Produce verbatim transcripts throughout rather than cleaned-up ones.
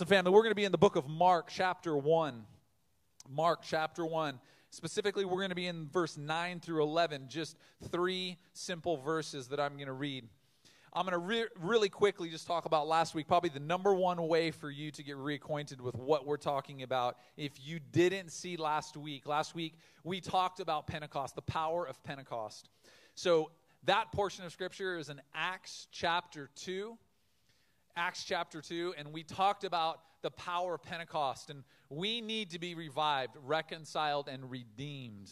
So family, we're going to be in the book of Mark chapter one. Mark chapter one. Specifically, we're going to be in verse nine through eleven, just three simple verses that I'm going to read. I'm going to re- really quickly just talk about last week, probably the number one way for you to get reacquainted with what we're talking about. If you didn't see last week, last week we talked about Pentecost, the power of Pentecost. So that portion of Scripture is in Acts chapter two, Acts chapter two, and we talked about the power of Pentecost, and we need to be revived, reconciled, and redeemed.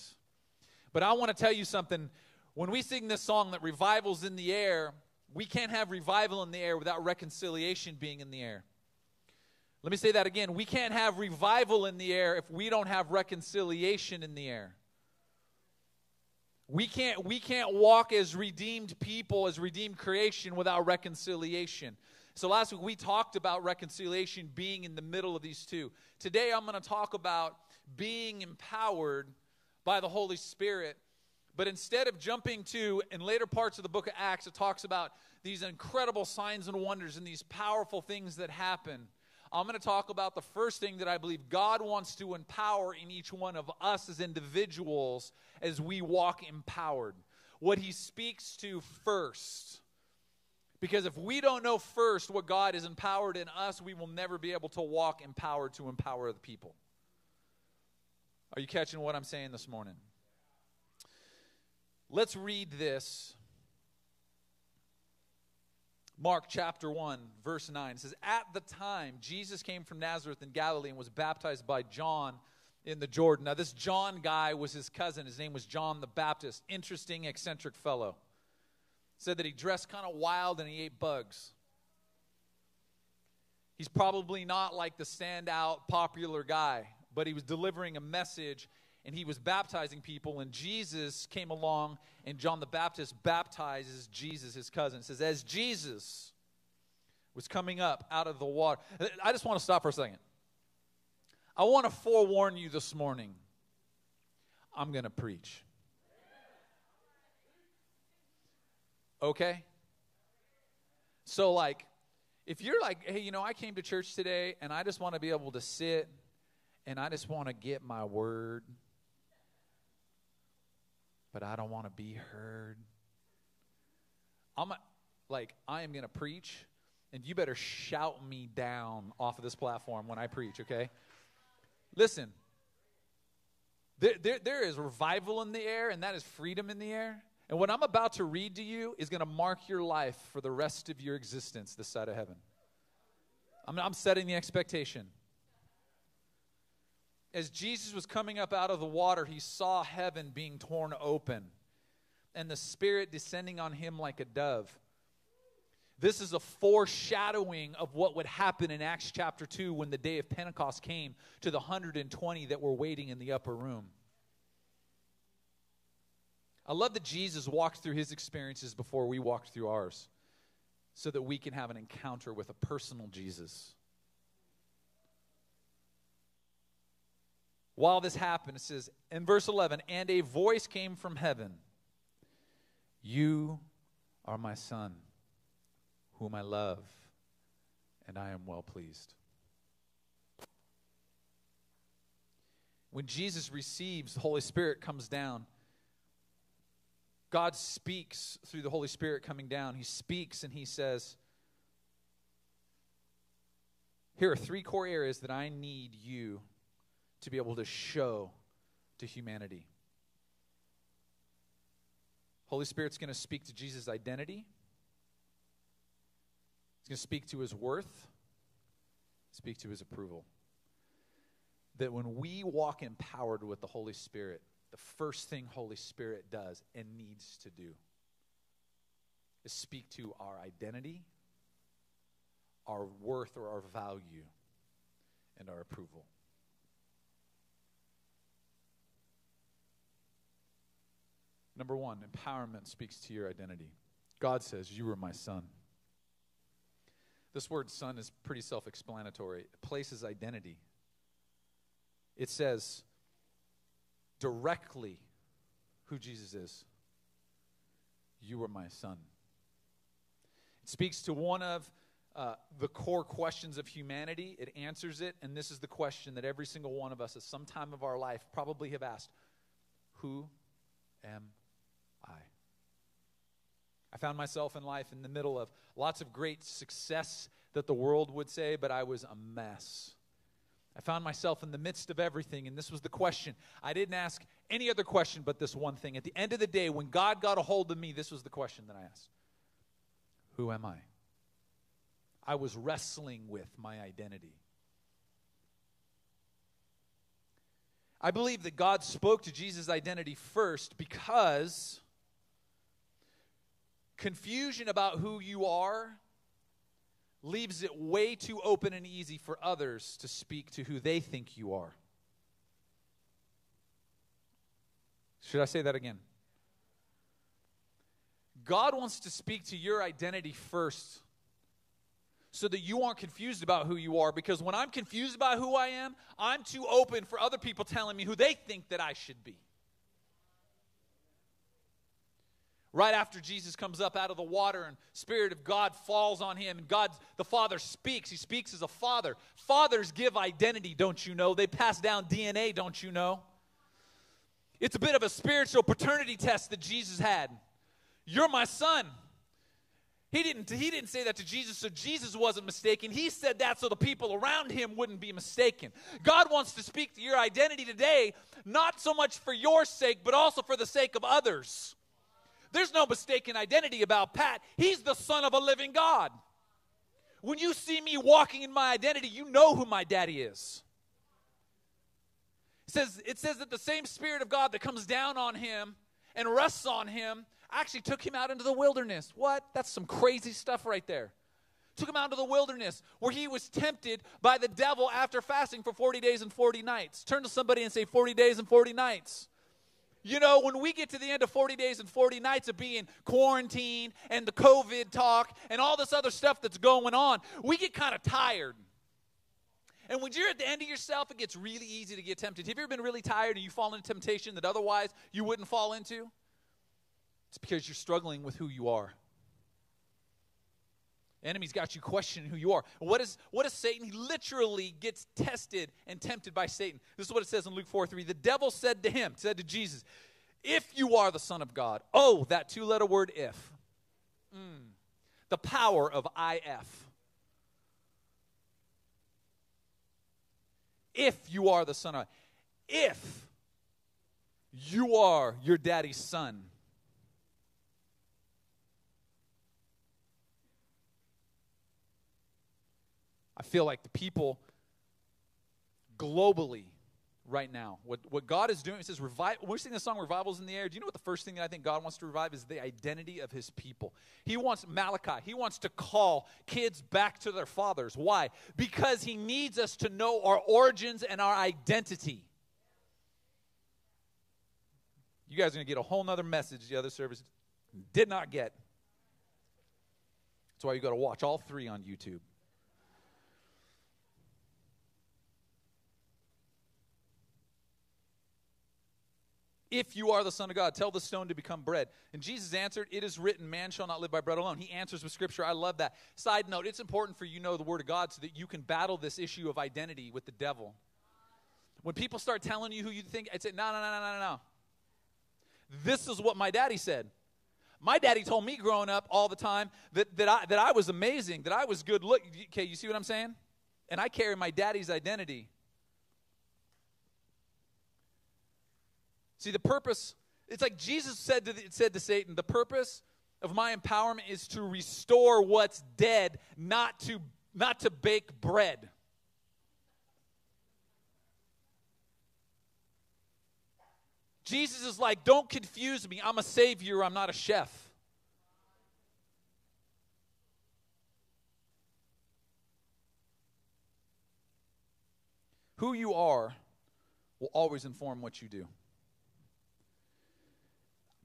But I want to tell you something. When we sing this song that revival's in the air, we can't have revival in the air without reconciliation being in the air. Let me say that again. We can't have revival in the air if we don't have reconciliation in the air. We can't, we can't walk as redeemed people, as redeemed creation, without reconciliation. So last week we talked about reconciliation being in the middle of these two. Today I'm going to talk about being empowered by the Holy Spirit. But instead of jumping to, in later parts of the book of Acts, it talks about these incredible signs and wonders and these powerful things that happen. I'm going to talk about the first thing that I believe God wants to empower in each one of us as individuals as we walk empowered. What he speaks to first. Because if we don't know first what God has empowered in us, we will never be able to walk empowered to empower the people. Are you catching what I'm saying this morning? Let's read this. Mark chapter one, verse nine. It says, at the time, Jesus came from Nazareth in Galilee and was baptized by John in the Jordan. Now, this John guy was his cousin. His name was John the Baptist. Interesting, eccentric fellow. Said that he dressed kind of wild and he ate bugs. He's probably not like the standout popular guy, but he was delivering a message and he was baptizing people, and Jesus came along and John the Baptist baptizes Jesus, his cousin. It says, as Jesus was coming up out of the water. I just want to stop for a second. I want to forewarn you this morning. I'm going to preach. Okay? So, like, if you're like, hey, you know, I came to church today, and I just want to be able to sit, and I just want to get my word, but I don't want to be heard. I'm a, like, I am going to preach, and you better shout me down off of this platform when I preach, okay? Listen, there, there, there is revival in the air, and that is freedom in the air. And what I'm about to read to you is going to mark your life for the rest of your existence this side of heaven. I'm, I'm setting the expectation. As Jesus was coming up out of the water, he saw heaven being torn open and the Spirit descending on him like a dove. This is a foreshadowing of what would happen in Acts chapter two when the day of Pentecost came to the one hundred twenty that were waiting in the upper room. I love that Jesus walked through his experiences before we walked through ours so that we can have an encounter with a personal Jesus. While this happened, it says in verse eleven, and a voice came from heaven, you are my son, whom I love, and I am well pleased. When Jesus receives, the Holy Spirit comes down. God speaks through the Holy Spirit coming down. He speaks and he says, here are three core areas that I need you to be able to show to humanity. Holy Spirit's going to speak to Jesus' identity. He's going to speak to his worth. Speak to his approval. That when we walk empowered with the Holy Spirit, the first thing Holy Spirit does and needs to do is speak to our identity, our worth or our value, and our approval. Number one, empowerment speaks to your identity. God says, you are my son. This word son is pretty self-explanatory. It places identity. It says directly who Jesus is. You are my son. It speaks to one of uh, the core questions of humanity. It answers it, and this is the question that every single one of us at some time of our life probably have asked. Who am I? I found myself in life in the middle of lots of great success that the world would say, but I was a mess. I found myself in the midst of everything, and this was the question. I didn't ask any other question but this one thing. At the end of the day, when God got a hold of me, this was the question that I asked. Who am I? I was wrestling with my identity. I believe that God spoke to Jesus' identity first because confusion about who you are leaves it way too open and easy for others to speak to who they think you are. Should I say that again? God wants to speak to your identity first so that you aren't confused about who you are, because when I'm confused about who I am, I'm too open for other people telling me who they think that I should be. Right after Jesus comes up out of the water and Spirit of God falls on him and God, the Father speaks. He speaks as a father. Fathers give identity, don't you know? They pass down D N A, don't you know? It's a bit of a spiritual paternity test that Jesus had. You're my son. He didn't, he didn't say that to Jesus, so Jesus wasn't mistaken. He said that so the people around him wouldn't be mistaken. God wants to speak to your identity today, not so much for your sake, but also for the sake of others. There's no mistaken identity about Pat. He's the son of a living God. When you see me walking in my identity, you know who my daddy is. It says, it says that the same Spirit of God that comes down on him and rests on him actually took him out into the wilderness. What? That's some crazy stuff right there. Took him out into the wilderness where he was tempted by the devil after fasting for forty days and forty nights. Turn to somebody and say forty days and forty nights. You know, when we get to the end of forty days and forty nights of being quarantined and the COVID talk and all this other stuff that's going on, we get kind of tired. And when you're at the end of yourself, it gets really easy to get tempted. Have you ever been really tired and you fall into temptation that otherwise you wouldn't fall into? It's because you're struggling with who you are. The enemy's got you questioning who you are. What is, what is Satan? He literally gets tested and tempted by Satan. This is what it says in Luke four three. The devil said to him, said to Jesus, if you are the Son of God. Oh, that two-letter word, if. Mm. The power of I F. If you are the Son of God. If you are your daddy's son. I feel like the people globally right now, what, what God is doing, it says, revive, we're singing the song, Revival's in the Air. Do you know what the first thing that I think God wants to revive is the identity of his people? He wants Malachi. He wants to call kids back to their fathers. Why? Because he needs us to know our origins and our identity. You guys are going to get a whole nother message the other service did not get. That's why you got to watch all three on YouTube. If you are the Son of God, tell the stone to become bread. And Jesus answered, it is written, man shall not live by bread alone. He answers with Scripture. I love that. Side note, it's important for you to know the Word of God so that you can battle this issue of identity with the devil. When people start telling you who you think, I say, no, no, no, no, no, no. This is what my daddy said. My daddy told me growing up all the time that, that, I, that I was amazing, that I was good looking. Okay, you see what I'm saying? And I carry my daddy's identity. See, the purpose, it's like Jesus said to, the, said to Satan, the purpose of my empowerment is to restore what's dead, not to, not to bake bread. Jesus is like, don't confuse me. I'm a savior. I'm not a chef. Who you are will always inform what you do.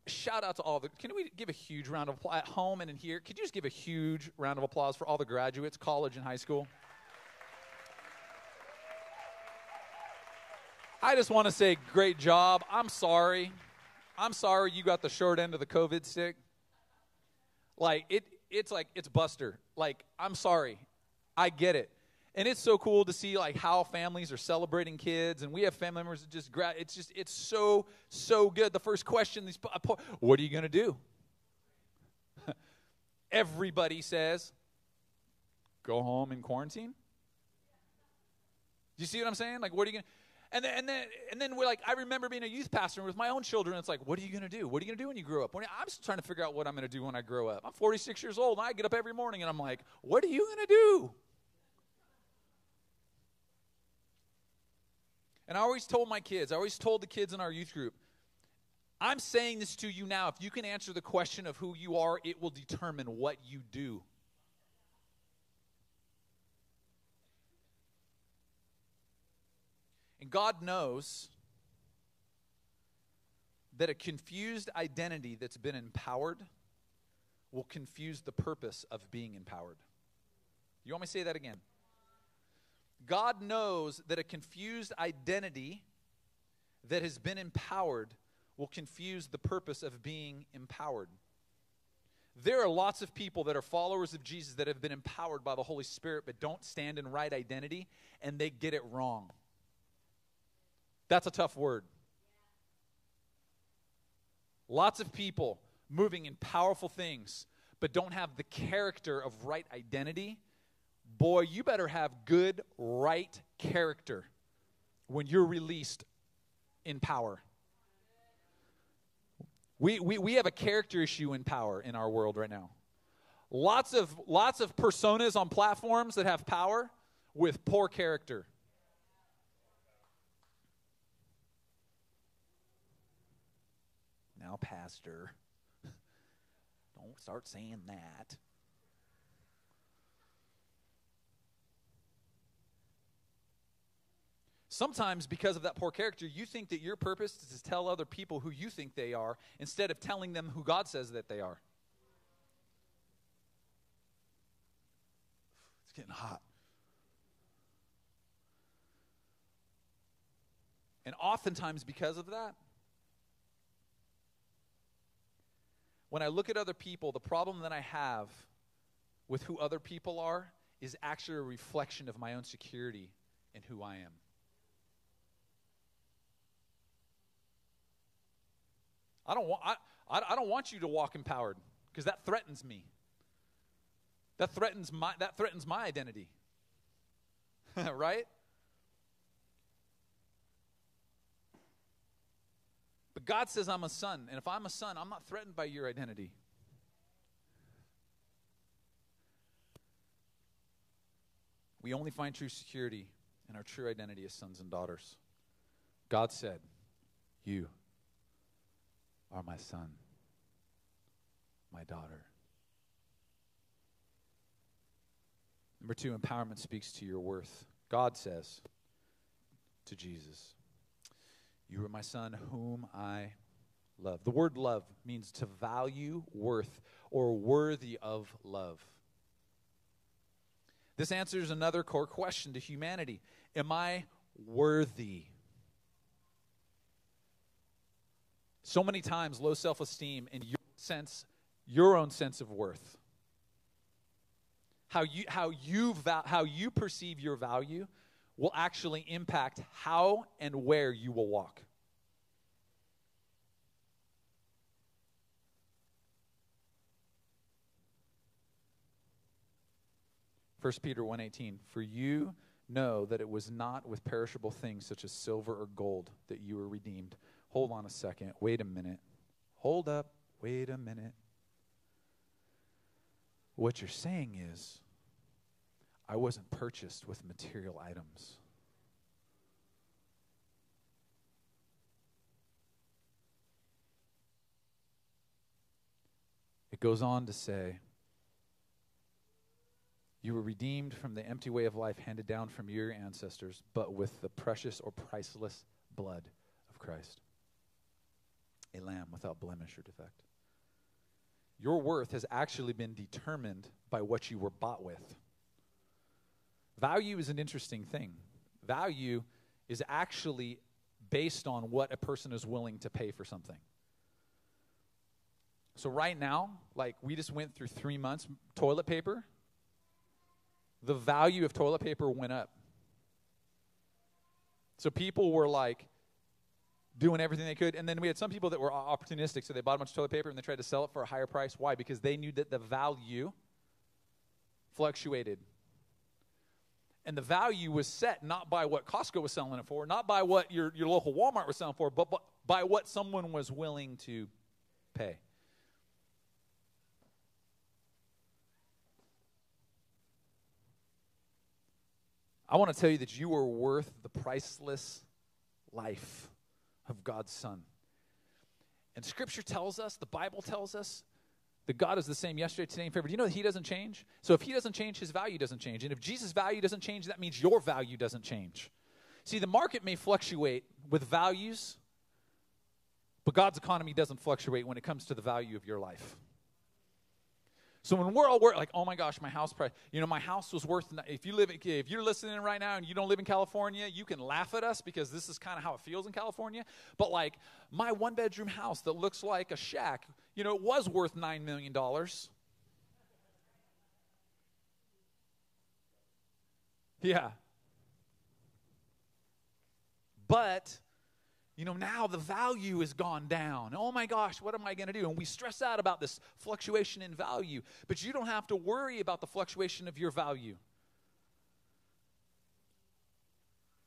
Shout out to all the, can we give a huge round of applause at home and in here? Could you just give a huge round of applause for all the graduates, college and high school? I just want to say great job. I'm sorry. I'm sorry you got the short end of the COVID stick. Like, it, it's like, it's Buster. Like, I'm sorry. I get it. And it's so cool to see, like, how families are celebrating kids. And we have family members that just grab. It's just, it's so, so good. The first question, these, what are you going to do? Everybody says, go home and quarantine. Do you see what I'm saying? Like, what are you going to? And then, and then, and then we're like, I remember being a youth pastor with my own children. It's like, what are you going to do? What are you going to do when you grow up? When, I'm still trying to figure out what I'm going to do when I grow up. I'm forty-six years old, and I get up every morning, and I'm like, what are you going to do? And I always told my kids, I always told the kids in our youth group, I'm saying this to you now. If you can answer the question of who you are, it will determine what you do. And God knows that a confused identity that's been empowered will confuse the purpose of being empowered. You want me to say that again? God knows that a confused identity that has been empowered will confuse the purpose of being empowered. There are lots of people that are followers of Jesus that have been empowered by the Holy Spirit but don't stand in right identity, and they get it wrong. That's a tough word. Lots of people moving in powerful things, but don't have the character of right identity. Boy, you better have good, right character when you're released in power. We, we, we have a character issue in power in our world right now. Lots of, lots of personas on platforms that have power with poor character. Now, Pastor, don't start saying that. Sometimes because of that poor character, you think that your purpose is to tell other people who you think they are instead of telling them who God says that they are. It's getting hot. And oftentimes because of that, when I look at other people, the problem that I have with who other people are is actually a reflection of my own security in who I am. I don't want I, I don't want you to walk empowered because that threatens me. That threatens my that threatens my identity. Right? But God says I'm a son, and if I'm a son, I'm not threatened by your identity. We only find true security in our true identity as sons and daughters. God said, you are my son, my daughter. Number two, empowerment speaks to your worth. God says to Jesus, you are my son whom I love. The word love means to value, worth, or worthy of love. This answers another core question to humanity. Am I worthy? So many times low self-esteem and your sense, your own sense of worth. How you, how you, val- how you perceive your value will actually impact how and where you will walk. First Peter one eighteen, for you know that it was not with perishable things such as silver or gold that you were redeemed. Hold on a second. Wait a minute. Hold up. Wait a minute. What you're saying is, I wasn't purchased with material items. It goes on to say, you were redeemed from the empty way of life handed down from your ancestors, but with the precious or priceless blood of Christ, a lamb without blemish or defect. Your worth has actually been determined by what you were bought with. Value is an interesting thing. Value is actually based on what a person is willing to pay for something. So right now, like, we just went through three months, toilet paper, the value of toilet paper went up. So people were, like, doing everything they could. And then we had some people that were opportunistic, so they bought a bunch of toilet paper and they tried to sell it for a higher price. Why? Because they knew that the value fluctuated. And the value was set not by what Costco was selling it for, not by what your, your local Walmart was selling for, but, but by what someone was willing to pay. I want to tell you that you are worth the priceless life of God's Son. And Scripture tells us, the Bible tells us, that God is the same yesterday, today, and forever. Do you know that He doesn't change? So if He doesn't change, His value doesn't change. And if Jesus' value doesn't change, that means your value doesn't change. See, the market may fluctuate with values, but God's economy doesn't fluctuate when it comes to the value of your life. So when we're all worried, like, oh my gosh, my house price, you know, my house was worth, if you live, if you're listening right now and you don't live in California, you can laugh at us because this is kind of how it feels in California. But like my one bedroom house that looks like a shack, you know, it was worth nine million dollars. Yeah. But, you know, now the value has gone down. Oh, my gosh, what am I going to do? And we stress out about this fluctuation in value. But you don't have to worry about the fluctuation of your value.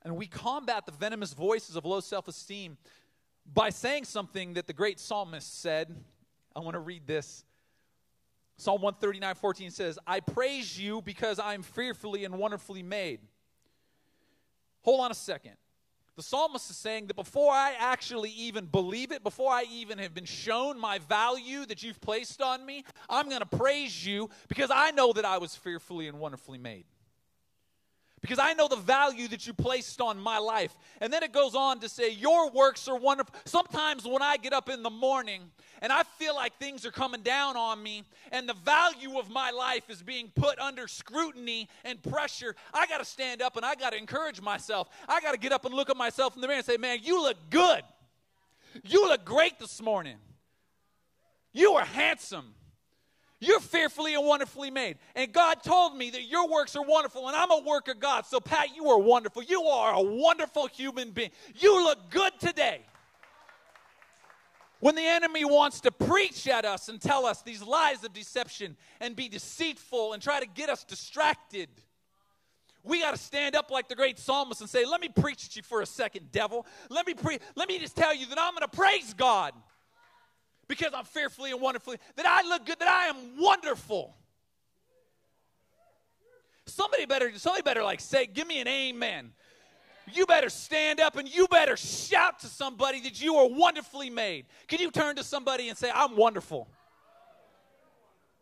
And we combat the venomous voices of low self-esteem by saying something that the great psalmist said. I want to read this. Psalm one thirty-nine fourteen says, I praise you because I am fearfully and wonderfully made. Hold on a second. The psalmist is saying that before I actually even believe it, before I even have been shown my value that you've placed on me, I'm going to praise you because I know that I was fearfully and wonderfully made. Because I know the value that you placed on my life. And then it goes on to say, your works are wonderful. Sometimes when I get up in the morning and I feel like things are coming down on me and the value of my life is being put under scrutiny and pressure, I got to stand up and I got to encourage myself. I got to get up and look at myself in the mirror and say, man, you look good. You look great this morning. You are handsome. You're fearfully and wonderfully made. And God told me that your works are wonderful, and I'm a work of God. So, Pat, you are wonderful. You are a wonderful human being. You look good today. When the enemy wants to preach at us and tell us these lies of deception and be deceitful and try to get us distracted, we got to stand up like the great psalmist and say, let me preach at you for a second, devil. Let me pre- Let me just tell you that I'm going to praise God. Because I'm fearfully and wonderfully, that I look good, that I am wonderful. Somebody better, somebody better like say, give me an amen. You better stand up and you better shout to somebody that you are wonderfully made. Can you turn to somebody and say, I'm wonderful?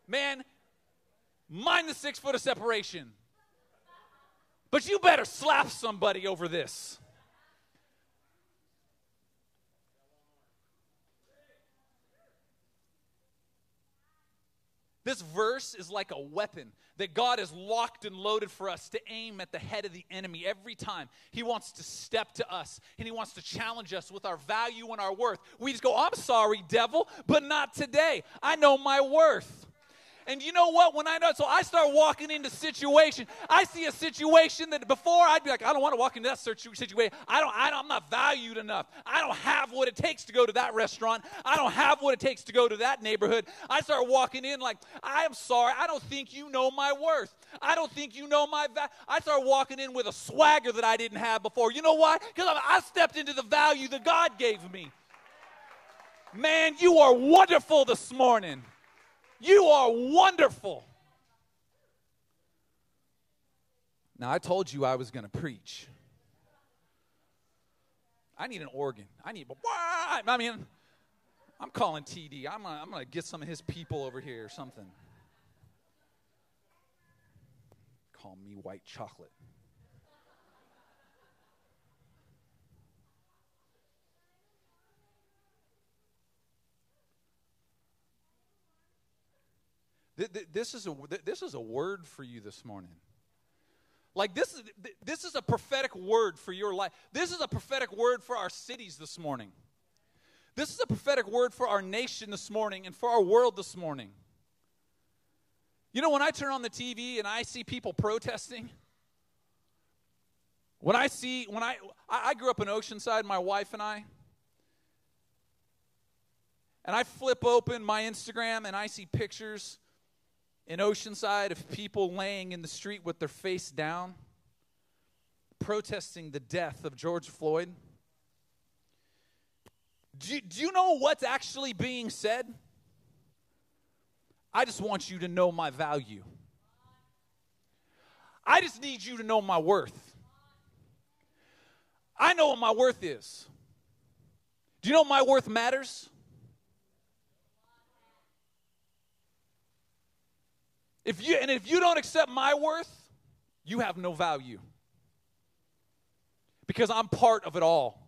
Man, mind the six foot of separation. But you better slap somebody over this. This verse is like a weapon that God has locked and loaded for us to aim at the head of the enemy every time. He wants to step to us, and he wants to challenge us with our value and our worth. We just go, I'm sorry, devil, but not today. I know my worth. And you know what? When I know, so I start walking into situation. I see a situation that before I'd be like, I don't want to walk into that situation. I don't, I don't, I'm not valued enough. I don't have what it takes to go to that restaurant. I don't have what it takes to go to that neighborhood. I start walking in like, I am sorry. I don't think you know my worth. I don't think you know my value. I start walking in with a swagger that I didn't have before. You know why? Because I stepped into the value that God gave me. Man, you are wonderful this morning. You are wonderful. Now, I told you I was going to preach. I need an organ. I need, I mean, I'm calling T D. I'm gonna, I'm gonna get some of his people over here or something. Call me White Chocolate. This is a this is a word for you this morning. Like this is this is a prophetic word for your life. This is a prophetic word for our cities this morning. This is a prophetic word for our nation this morning and for our world this morning. You know, when I turn on the T V and I see people protesting, when I see, when I, I grew up in Oceanside, my wife and I, and I flip open my Instagram and I see pictures in Oceanside of people laying in the street with their face down, protesting the death of George Floyd. Do, do you know what's actually being said? I just want you to know my value. I just need you to know my worth. I know what my worth is. Do you know my worth matters? If you, and if you don't accept my worth, you have no value. Because I'm part of it all.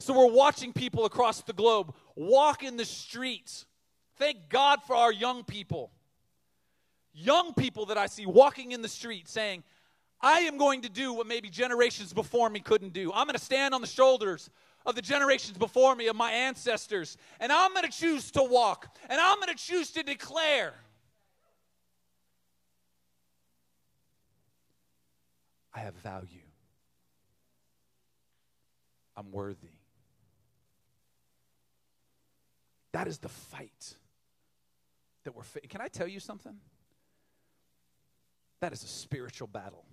So we're watching people across the globe walk in the streets. Thank God for our young people. Young people that I see walking in the street saying, I am going to do what maybe generations before me couldn't do. I'm going to stand on the shoulders of the generations before me, of my ancestors, and I'm going to choose to walk, and I'm going to choose to declare, I have value. I'm worthy. That is the fight that we're facing. Can I tell you something? That is a spiritual battle.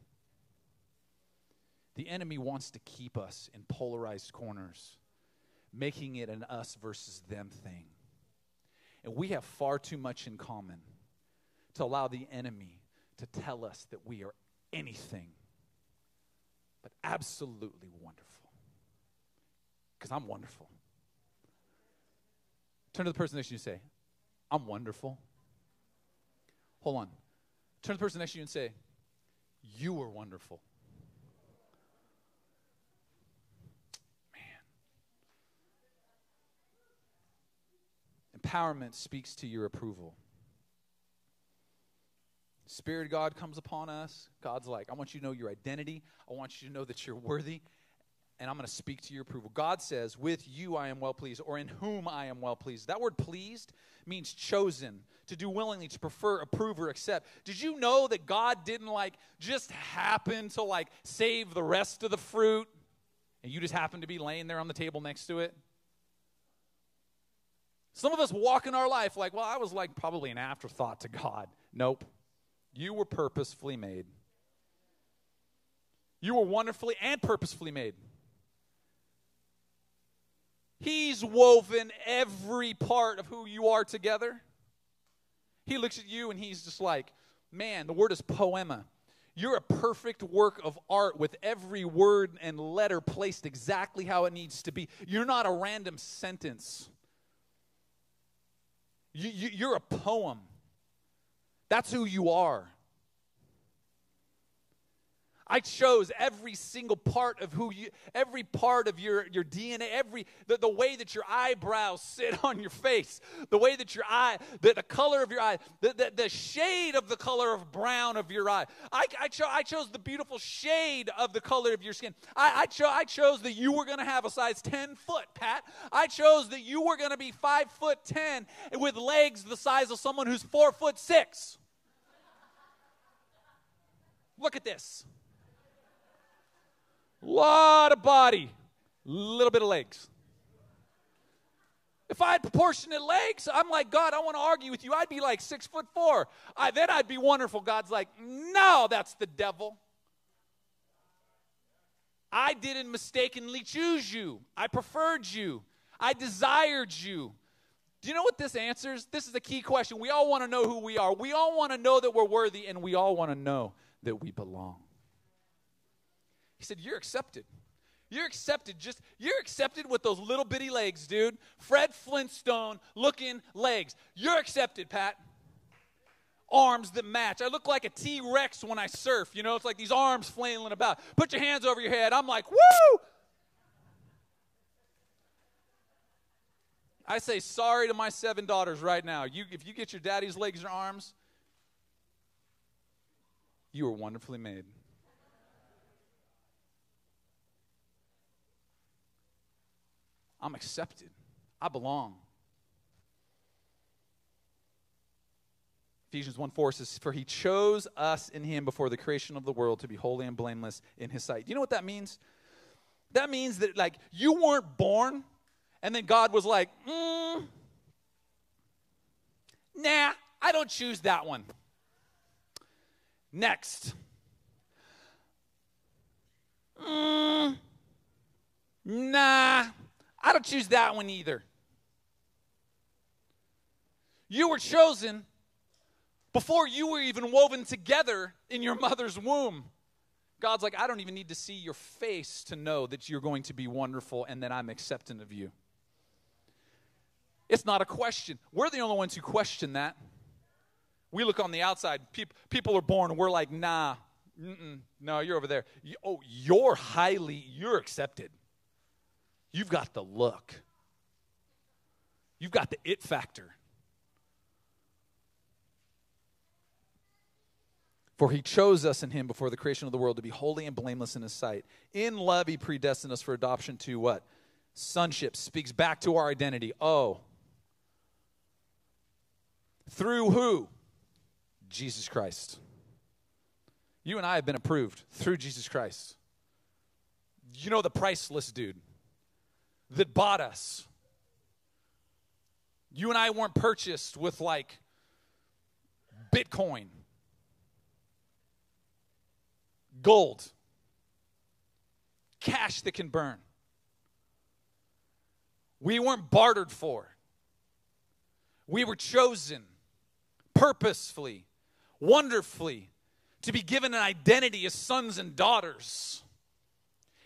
The enemy wants to keep us in polarized corners, making it an us versus them thing. And we have far too much in common to allow the enemy to tell us that we are anything but absolutely wonderful. Because I'm wonderful. Turn to the person next to you and say, I'm wonderful. Hold on. Turn to the person next to you and say, you are wonderful. Empowerment speaks to your approval. Spirit of God comes upon us. God's like, I want you to know your identity. I want you to know that you're worthy. And I'm going to speak to your approval. God says, with you I am well pleased, or in whom I am well pleased. That word pleased means chosen, to do willingly, to prefer, approve, or accept. Did you know that God didn't like just happen to like save the rest of the fruit, and you just happen to be laying there on the table next to it? Some of us walk in our life like, well, I was like probably an afterthought to God. Nope. You were purposefully made. You were wonderfully and purposefully made. He's woven every part of who you are together. He looks at you and he's just like, man, the word is poema. You're a perfect work of art with every word and letter placed exactly how it needs to be. You're not a random sentence. You, you, you're a poem. That's who you are. I chose every single part of who you, every part of your, your D N A, every the, the way that your eyebrows sit on your face, the way that your eye, the, the color of your eye, the, the, the shade of the color of brown of your eye. I, I, cho- I chose the beautiful shade of the color of your skin. I, I, cho- I chose that you were going to have a size ten foot, Pat. I chose that you were going to be five foot ten with legs the size of someone who's four foot six. Look at this. Lot of body, little bit of legs. If I had proportionate legs, I'm like, God, I want to argue with you. I'd be like six foot four. I, then I'd be wonderful. God's like, no, that's the devil. I didn't mistakenly choose you. I preferred you. I desired you. Do you know what this answers? This is the key question. We all want to know who we are. We all want to know that we're worthy, and we all want to know that we belong. He said, you're accepted. You're accepted. Just you're accepted with those little bitty legs, dude. Fred Flintstone looking legs. You're accepted, Pat. Arms that match. I look like a T-Rex when I surf. You know, it's like these arms flailing about. Put your hands over your head. I'm like, woo! I say sorry to my seven daughters right now. You, if you get your daddy's legs or arms, you are wonderfully made. I'm accepted. I belong. Ephesians one four says, "For he chose us in him before the creation of the world to be holy and blameless in his sight." Do you know what that means? That means that, like, you weren't born, and then God was like, mm, nah, I don't choose that one. Next. Mm, nah, I don't choose that one either. You were chosen before you were even woven together in your mother's womb. God's like, I don't even need to see your face to know that you're going to be wonderful and that I'm accepting of you. It's not a question. We're the only ones who question that. We look on the outside. Pe- people are born, and we're like, nah, mm-mm, no, you're over there. You, oh, you're highly, you're accepted. You've got the look. You've got the it factor. For he chose us in him before the creation of the world to be holy and blameless in his sight. In love he predestined us for adoption to what? Sonship. Speaks back to our identity. Oh. Through who? Jesus Christ. You and I have been approved through Jesus Christ. You know the priceless dude that bought us. You and I weren't purchased with like Bitcoin. Gold, cash that can burn. We weren't bartered for. We were chosen purposefully, wonderfully, to be given an identity as sons and daughters,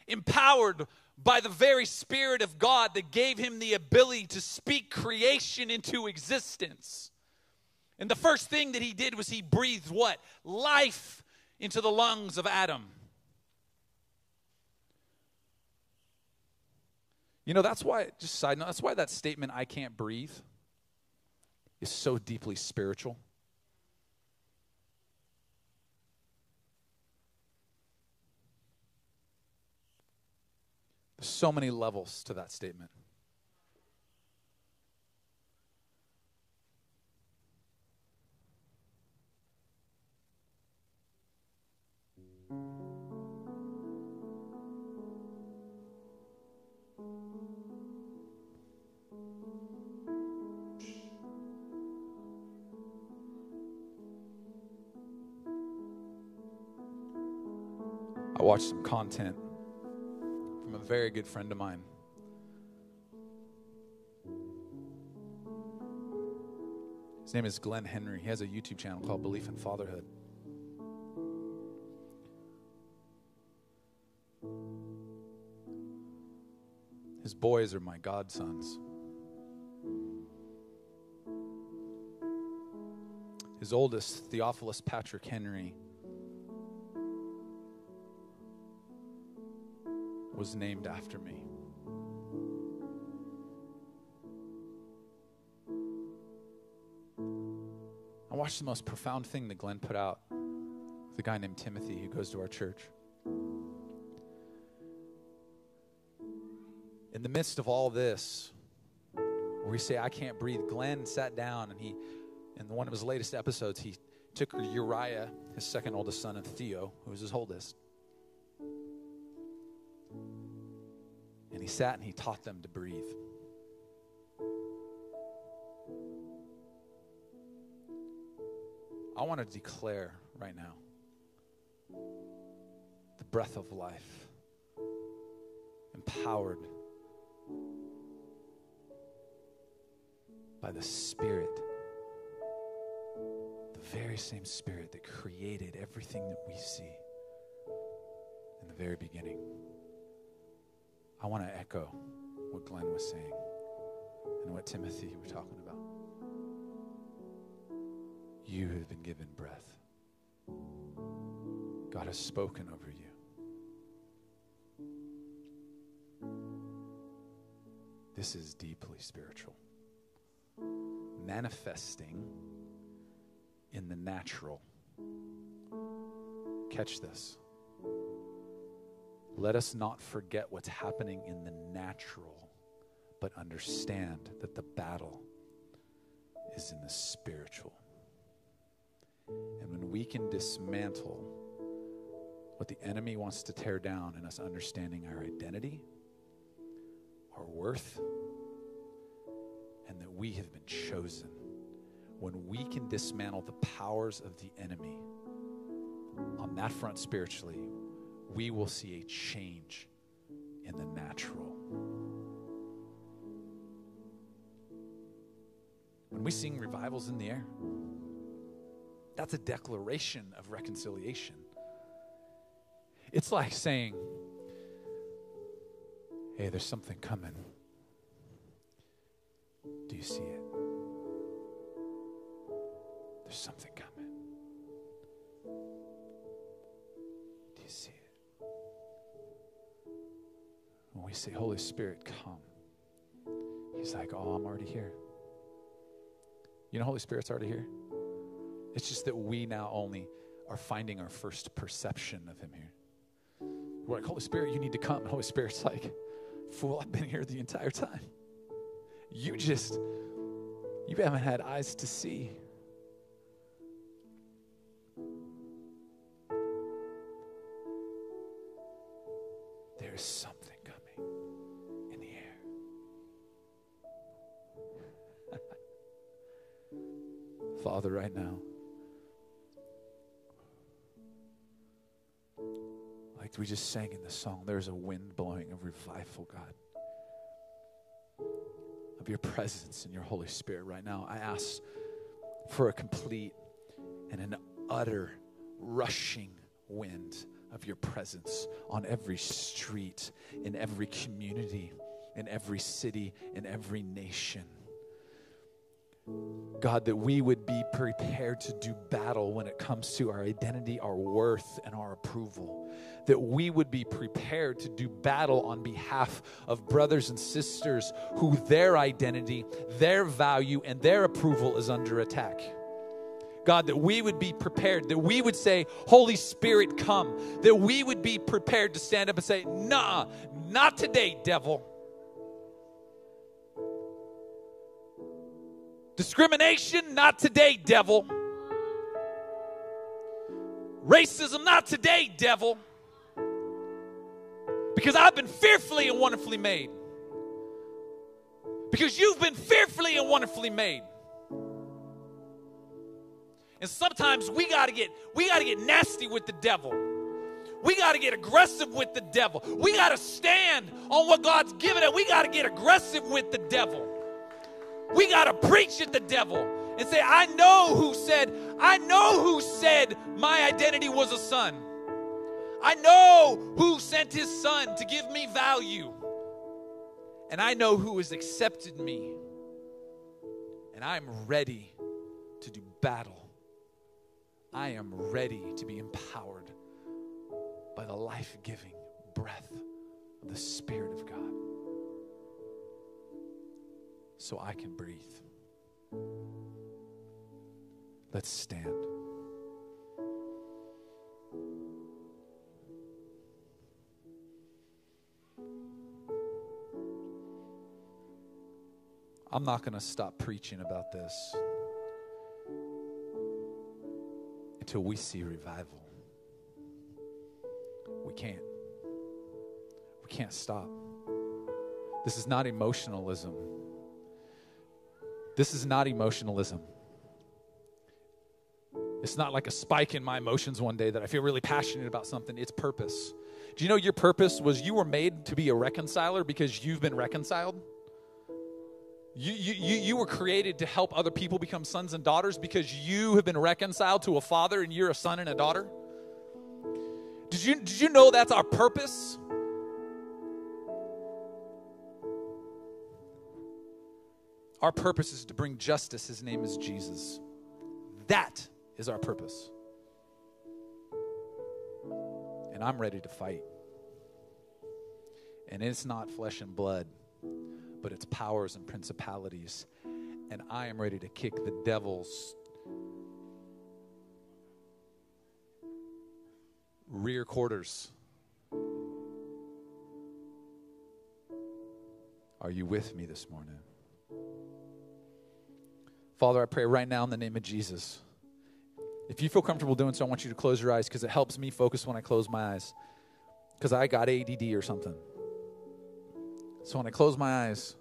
empowered by the very Spirit of God that gave him the ability to speak creation into existence. And the first thing that he did was he breathed what? Life into the lungs of Adam. You know, that's why, just side note, that's why that statement, I can't breathe, is so deeply spiritual. There's so many levels to that statement. I watched some content from a very good friend of mine. His name is Glenn Henry. He has a YouTube channel called Belief in Fatherhood. His boys are my godsons. His oldest, Theophilus Patrick Henry, was named after me. I watched the most profound thing that Glenn put out with a guy named Timothy who goes to our church. In the midst of all this, where we say, I can't breathe, Glenn sat down and he, in one of his latest episodes, he took Uriah, his second oldest son, and Theo, who was his oldest, and he sat and he taught them to breathe. I want to declare right now the breath of life, empowered by the Spirit, the very same Spirit that created everything that we see in the very beginning. I want to echo what Glenn was saying and what Timothy were talking about. You have been given breath. God has spoken over you. This is deeply spiritual. Manifesting in the natural. Catch this. Let us not forget what's happening in the natural but understand that the battle is in the spiritual. And when we can dismantle what the enemy wants to tear down in us understanding our identity, our worth, and that we have been chosen, when we can dismantle the powers of the enemy on that front spiritually, we will see a change in the natural. When we sing revivals in the air, that's a declaration of reconciliation. It's like saying, hey, there's something coming. Do you see it? There's something coming. Do you see it? When we say, Holy Spirit, come, he's like, oh, I'm already here. You know, Holy Spirit's already here. It's just that we now only are finding our first perception of him here. We're like, Holy Spirit, you need to come. And Holy Spirit's like, fool, I've been here the entire time. You just, you haven't had eyes to see. There is something coming in the air. Father, right now, we just sang in the song, there's a wind blowing of revival, God, of your presence and your Holy Spirit right now. I ask for a complete and an utter rushing wind of your presence on every street, in every community, in every city, in every nation. God, that we would be prepared to do battle when it comes to our identity, our worth, and our approval. That we would be prepared to do battle on behalf of brothers and sisters who their identity, their value, and their approval is under attack. God, that we would be prepared, that we would say, Holy Spirit, come. That we would be prepared to stand up and say, nah, not today, devil. Discrimination, not today, devil. Racism, not today, devil. Because I've been fearfully and wonderfully made. Because you've been fearfully and wonderfully made. And sometimes we gotta get we gotta get nasty with the devil. We gotta get aggressive with the devil. We gotta stand on what God's given us. We gotta get aggressive with the devil. We got to preach at the devil and say, I know who said, I know who said my identity was a son. I know who sent his son to give me value. And I know who has accepted me. And I'm ready to do battle. I am ready to be empowered by the life-giving breath of the Spirit of God. So I can breathe. Let's stand. I'm not going to stop preaching about this until we see revival. We can't. We can't stop. This is not emotionalism. This is not emotionalism. It's not like a spike in my emotions one day that I feel really passionate about something. It's purpose. Do you know your purpose was you were made to be a reconciler because you've been reconciled? You, you, you, you were created to help other people become sons and daughters because you have been reconciled to a father and you're a son and a daughter. Did you, did you know that's our purpose? Our purpose is to bring justice. His name is Jesus. That is our purpose. And I'm ready to fight. And it's not flesh and blood, but it's powers and principalities. And I am ready to kick the devil's rear quarters. Are you with me this morning? Father, I pray right now in the name of Jesus. If you feel comfortable doing so, I want you to close your eyes because it helps me focus when I close my eyes. Because I got A D D or something. So when I close my eyes,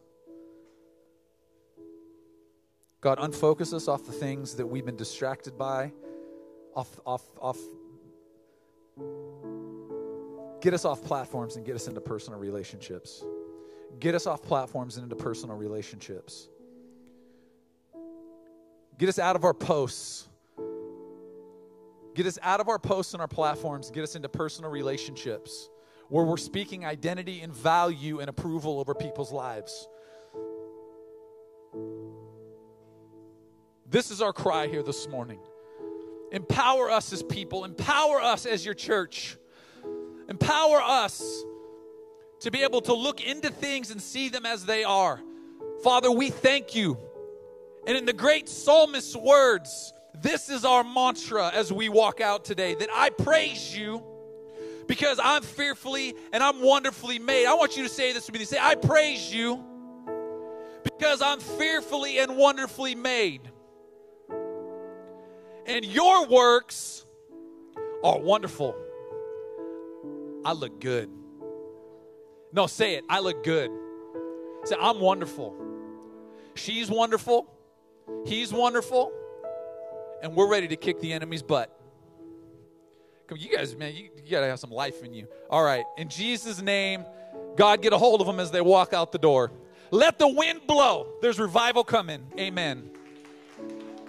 God, unfocus us off the things that we've been distracted by, off, off, off. Get us off platforms and get us into personal relationships. Get us off platforms and into personal relationships. Get us out of our posts. Get us out of our posts and our platforms. Get us into personal relationships where we're speaking identity and value and approval over people's lives. This is our cry here this morning. Empower us as people. Empower us as your church. Empower us to be able to look into things and see them as they are. Father, we thank you. And in the great psalmist's words, this is our mantra as we walk out today, that I praise you because I'm fearfully and I'm wonderfully made. I want you to say this to me. Say, I praise you because I'm fearfully and wonderfully made. And your works are wonderful. I look good. No, say it. I look good. Say, I'm wonderful. She's wonderful. He's wonderful. And we're ready to kick the enemy's butt. Come, you guys, man, you, you got to have some life in you. All right. In Jesus' name, God, get a hold of them as they walk out the door. Let the wind blow. There's revival coming. Amen.